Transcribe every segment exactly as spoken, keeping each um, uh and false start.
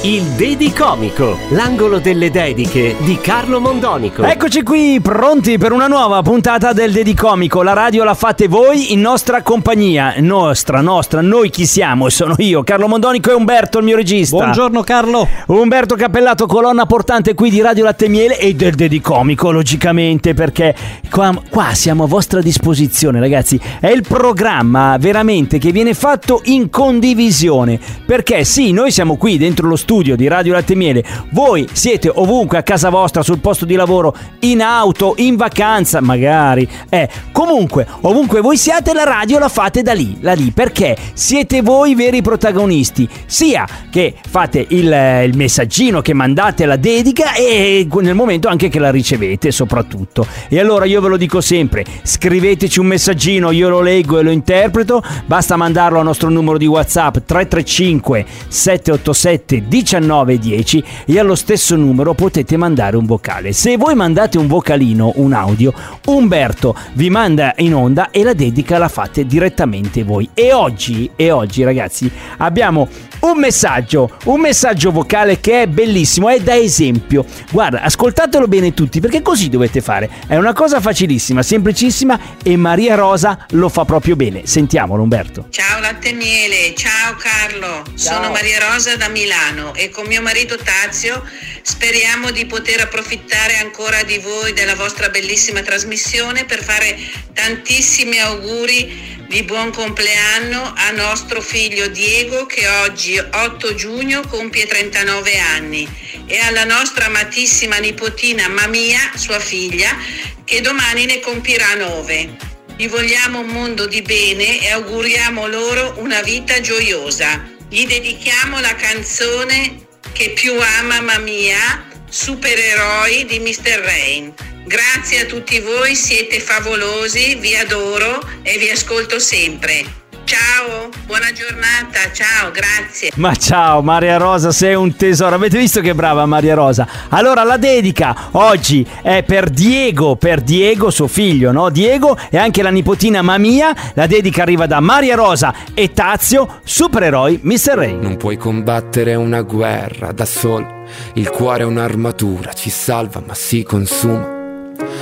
Il Dedicomico, l'angolo delle dediche di Carlo Mondonico. Eccoci qui, pronti per una nuova puntata del Dedicomico. La radio la fate voi in nostra compagnia. Nostra, nostra, noi chi siamo? Sono io, Carlo Mondonico, e Umberto, il mio regista. Buongiorno Carlo. Umberto Cappellato, colonna portante qui di Radio Latte Miele e del Dedicomico, logicamente, perché qua, qua siamo a vostra disposizione, ragazzi. È il programma veramente che viene fatto in condivisione, perché sì, noi siamo qui dentro lo studio di Radio Latte Miele, voi siete ovunque, a casa vostra, sul posto di lavoro, in auto, in vacanza, magari, eh, comunque, ovunque voi siate, la radio la fate da lì, da lì, perché siete voi i veri protagonisti, sia che fate il, il messaggino, che mandate la dedica e nel momento anche che la ricevete, soprattutto. E allora io ve lo dico sempre, scriveteci un messaggino, io lo leggo e lo interpreto, basta mandarlo al nostro numero di WhatsApp tre tre cinque sette otto sette diciannove dieci e allo stesso numero potete mandare un vocale. Se voi mandate un vocalino, un audio, Umberto vi manda in onda e la dedica la fate direttamente voi. E oggi, e oggi ragazzi, abbiamo un messaggio, un messaggio vocale che è bellissimo, è da esempio. Guarda, ascoltatelo bene tutti, perché così dovete fare. È una cosa facilissima, semplicissima, e Maria Rosa lo fa proprio bene. Sentiamolo Umberto. Ciao Latte Miele, ciao Carlo, ciao. Sono Maria Rosa da Milano e con mio marito Tazio speriamo di poter approfittare ancora di voi, della vostra bellissima trasmissione, per fare tantissimi auguri di buon compleanno a nostro figlio Diego, che oggi otto giugno compie trentanove anni, e alla nostra amatissima nipotina Mamma Mia, sua figlia, che domani ne compirà nove. Gli vogliamo un mondo di bene e auguriamo loro una vita gioiosa. Gli dedichiamo la canzone che più ama Mamma Mia, Supereroi di mister Rain. Grazie a tutti voi, siete favolosi, vi adoro e vi ascolto sempre. Ciao, buona giornata, ciao, grazie. Ma ciao Maria Rosa, sei un tesoro. Avete visto che brava Maria Rosa? Allora la dedica oggi è per Diego, per Diego suo figlio, no? Diego e anche la nipotina Mamma Mia. La dedica arriva da Maria Rosa e Tazio, Supereroi mister Rain. Non puoi combattere una guerra da solo, il cuore è un'armatura, ci salva ma si consuma.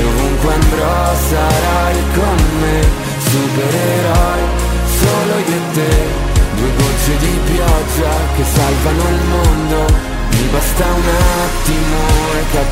e ovunque andrò sarai con me. Supereroi solo io e te, due gocce di pioggia che salvano il mondo. Mi basta un attimo e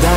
Da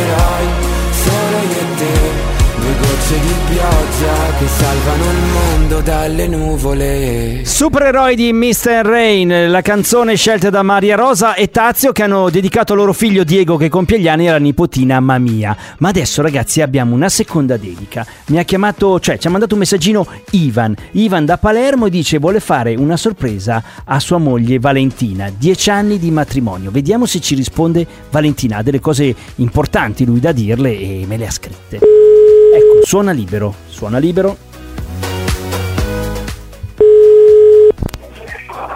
solo io e te, due gocce di pioggia che salvano il mondo dalle nuvole. Supereroi di mister Rain, la canzone scelta da Maria Rosa e Tazio, che hanno dedicato a loro figlio Diego, che compie gli anni, e la nipotina Mamma Mia. Ma adesso ragazzi abbiamo una seconda dedica. Mi ha chiamato, cioè ci ha mandato un messaggino Ivan Ivan da Palermo, e dice vuole fare una sorpresa a sua moglie Valentina, dieci anni di matrimonio. Vediamo se ci risponde Valentina. Ha delle cose importanti lui da dirle e me le ha scritte. Ecco, suona libero, suona libero.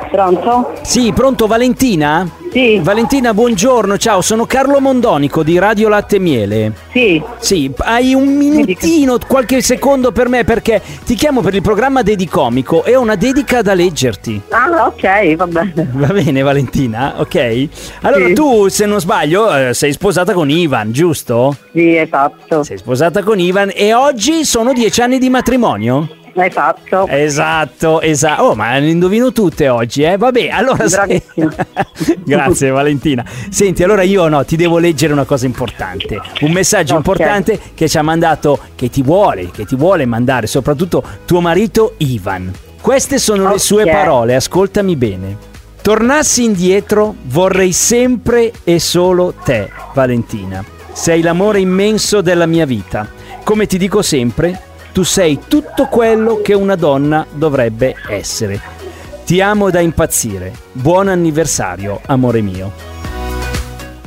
Pronto? Sì, pronto Valentina? Sì. Valentina, buongiorno, ciao, sono Carlo Mondonico di Radio Latte Miele. Sì. Sì, hai un minutino, qualche secondo per me, perché ti chiamo per il programma Dedicomico e ho una dedica da leggerti. Ah, ok, va bene. Va bene Valentina, ok. Allora sì. Tu, se non sbaglio, sei sposata con Ivan, giusto? Sì, esatto. Sei sposata con Ivan e oggi sono dieci anni di matrimonio? L'hai fatto. Esatto, esatto. Oh, ma le indovino tutte oggi, eh? Vabbè, allora... Se... Grazie Valentina. Senti, allora io no, ti devo leggere una cosa importante. Un messaggio okay. importante che ci ha mandato, che ti vuole, che ti vuole mandare, soprattutto tuo marito Ivan. Queste sono okay. le sue parole, ascoltami bene. Tornassi indietro, vorrei sempre e solo te, Valentina. Sei l'amore immenso della mia vita. Come ti dico sempre... Tu sei tutto quello che una donna dovrebbe essere. Ti amo da impazzire. Buon anniversario, amore mio.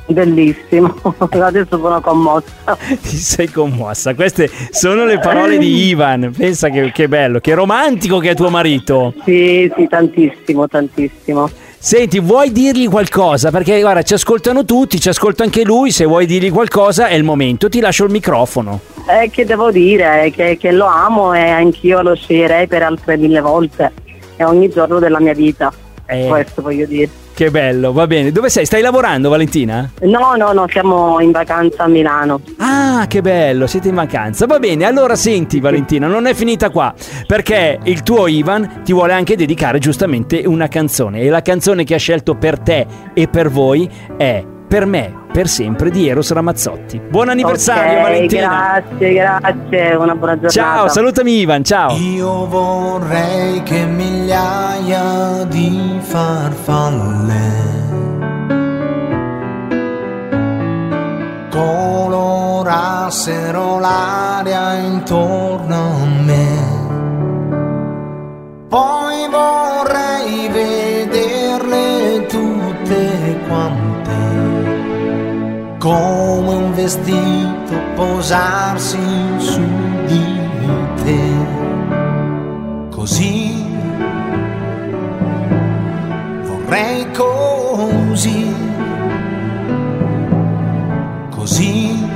Bellissimo, adesso sono commossa. Ti sei commossa. Queste sono le parole di Ivan. Pensa che, che bello, che romantico che è tuo marito. Sì, sì, tantissimo, tantissimo. Senti, vuoi dirgli qualcosa? Perché guarda, ci ascoltano tutti, ci ascolta anche lui. Se vuoi dirgli qualcosa è il momento, ti lascio il microfono. Eh, che devo dire? Che, che lo amo e anch'io lo sceglierei per altre mille volte. È ogni giorno della mia vita, eh, questo voglio dire. Che bello, va bene. Dove sei? Stai lavorando Valentina? No, no, no, siamo in vacanza a Milano. Ah, che bello, siete in vacanza. Va bene, allora senti Valentina, non è finita qua, perché il tuo Ivan ti vuole anche dedicare giustamente una canzone. E la canzone che ha scelto per te e per voi è Per me, per sempre di Eros Ramazzotti. Buon anniversario okay, Valentina. Grazie, grazie, una buona giornata. Ciao, salutami Ivan, ciao. Io vorrei che migliaia di farfalle colorassero l'aria intorno a me. Poi vorrei vederle tutte quante come un vestito posarsi su di te. Così vorrei, così, così,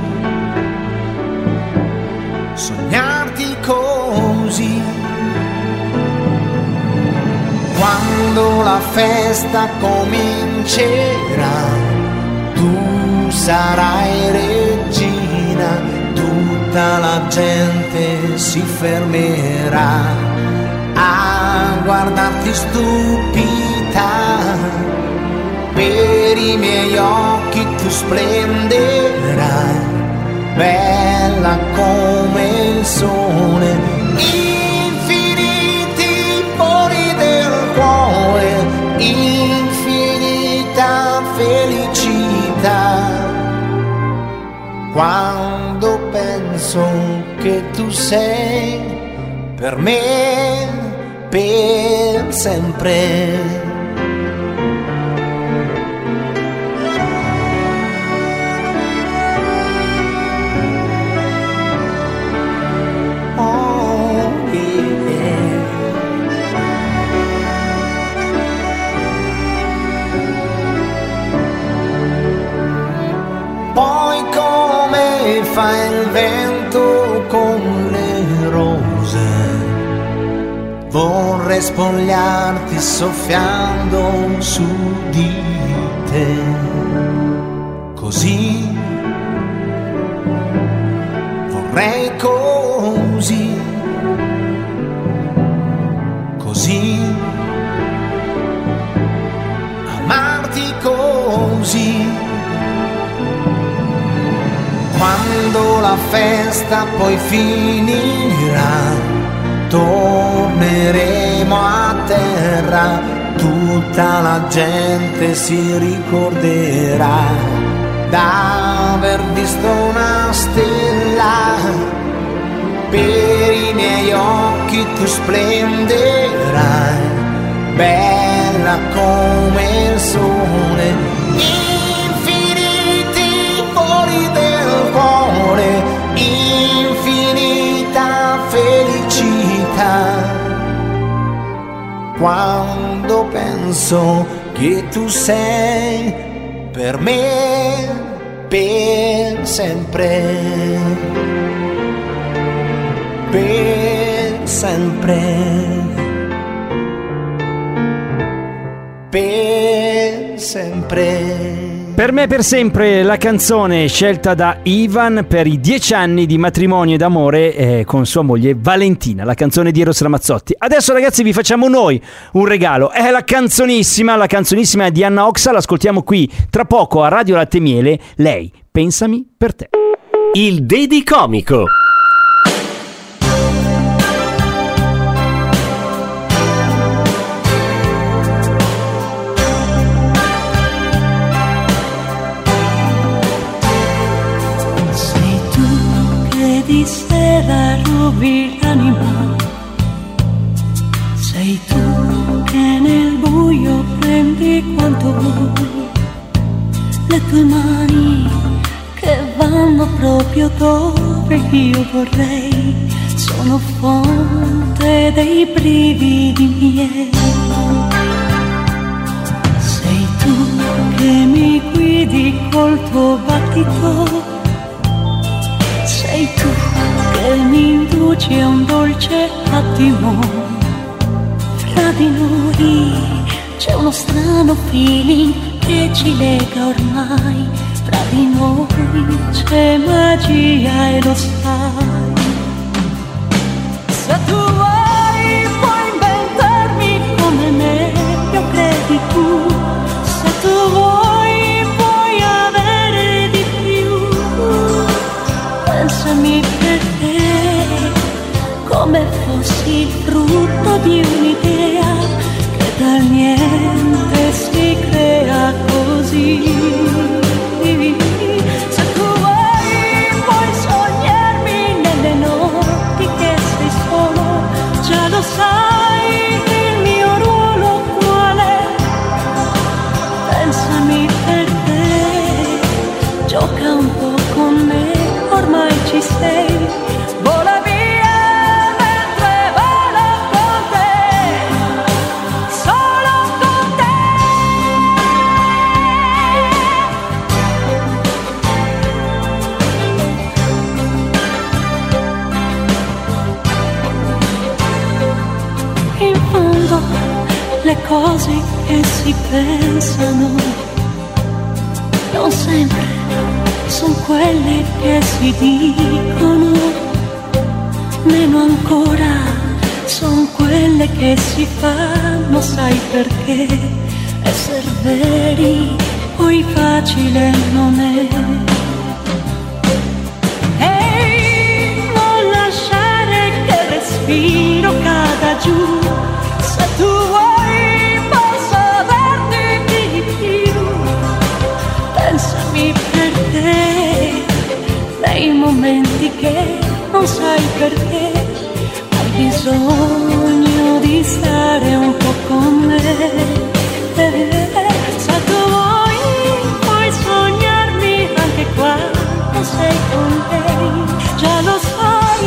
sognarti così. Quando la festa comincerà, tu sarai regina, tutta la gente si fermerà a guardarti stupita. Per i miei occhi tu splenderai, bella come il sole, infiniti fuori del cuore, infinita felicità. Quando penso che tu sei per me, per sempre. fa il vento con le rose, vorrei spogliarti soffiando su di te, così vorrei, così così amarti così. Quando la festa poi finirà, torneremo a terra, tutta la gente si ricorderà d'aver visto una stella, per i miei occhi tu splenderai, bella come il sole. Infinita felicità, quando penso che tu sei per me, per sempre, per sempre, per sempre. Per me per sempre, la canzone scelta da Ivan per i dieci anni di matrimonio e d'amore eh, con sua moglie Valentina, la canzone di Eros Ramazzotti. Adesso ragazzi vi facciamo noi un regalo, è la canzonissima, la canzonissima di Anna Oxa, l'ascoltiamo qui tra poco a Radio Latte Miele, lei, Pensami per te. Il Dedicomico. Sera rubi l'anima, sei tu che nel buio prendi quanto vuoi, le tue mani che vanno proprio dove io vorrei, sono fonte dei brividi miei, sei tu che mi guidi col tuo battito, sei tu che mi induci a un dolce attimo, fra di noi c'è uno strano feeling che ci lega ormai, fra di noi c'è magia e lo sai. Se tu vuoi puoi inventarmi come me, io credi tu, se tu vuoi pensami per te, come fossi il frutto di un'idea che dal niente si crea così. Se tu vuoi puoi sognarmi nelle notti che sei solo, già lo sai il mio ruolo qual è. Pensami per te, gioca un po' con me, ormai ci sei, vola via mentre volo con te, solo con te. In fondo le cose che si pensano non sempre sono quelle che si dicono, meno ancora sono quelle che si fanno, sai perché esser veri poi facile non è. Ehi, non lasciare che il respiro cada giù, se tu vuoi posso darti di più, pensami per te, nei momenti che non sai perché hai bisogno di stare un po' con me. Se tu vuoi puoi sognarmi anche quando sei con lei, già lo sai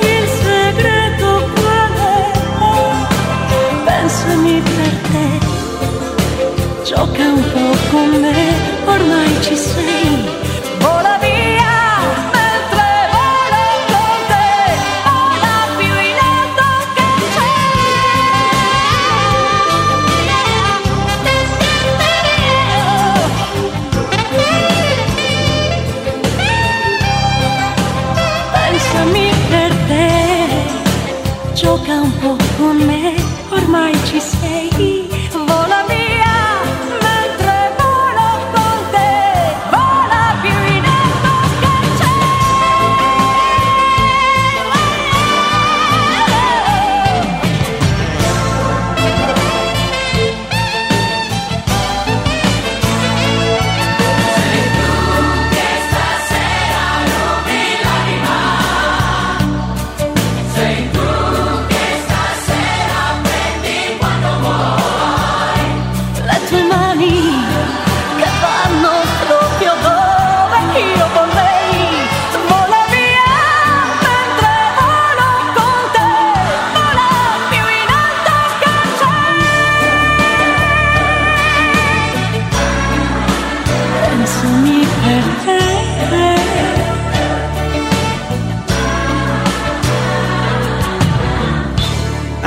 il segreto qual è. Pensami per te, gioca un po' con me, ormai ci sei. Vola via!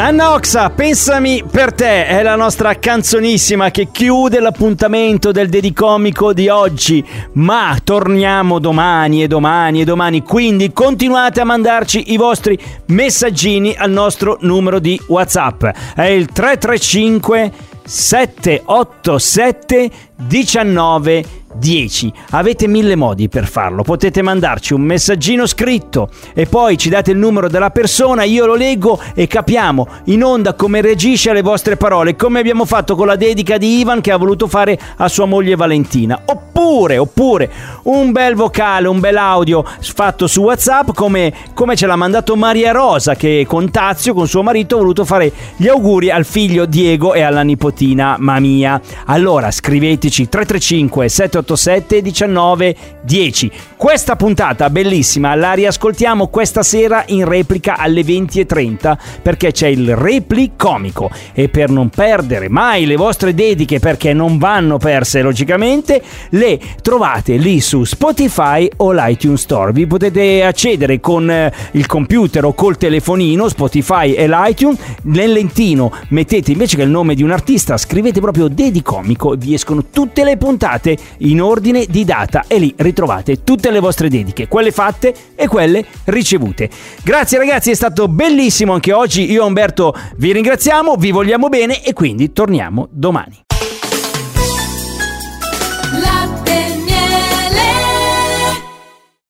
Anna Oxa, Pensami per te è la nostra canzonissima che chiude l'appuntamento del Dedicomico di oggi. Ma torniamo domani e domani e domani, quindi continuate a mandarci i vostri messaggini al nostro numero di WhatsApp. È il tre tre cinque sette otto sette uno nove uno zero. Avete mille modi per farlo. Potete mandarci un messaggino scritto e poi ci date il numero della persona, io lo leggo e capiamo in onda come reagisce alle vostre parole, come abbiamo fatto con la dedica di Ivan che ha voluto fare a sua moglie Valentina. Oppure, oppure un bel vocale, un bel audio fatto su WhatsApp, come, come ce l'ha mandato Maria Rosa, che con Tazio, con suo marito, ha voluto fare gli auguri al figlio Diego e alla nipotina Mamma Mia. Allora scriveteci tre tre cinque sette otto sette diciannove dieci. Questa puntata bellissima la riascoltiamo questa sera in replica alle venti e trenta, perché c'è il Replicomico, e per non perdere mai le vostre dediche, perché non vanno perse logicamente, le trovate lì su Spotify o l'iTunes Store. Vi potete accedere con il computer o col telefonino, Spotify e l'iTunes. Nel lentino mettete invece che il nome di un artista, scrivete proprio Dedicomico e vi escono tutte le puntate in ordine di data, e lì ritrovate tutte le vostre dediche, quelle fatte e quelle ricevute. Grazie ragazzi, è stato bellissimo anche oggi. Io e Umberto vi ringraziamo, vi vogliamo bene e quindi torniamo domani.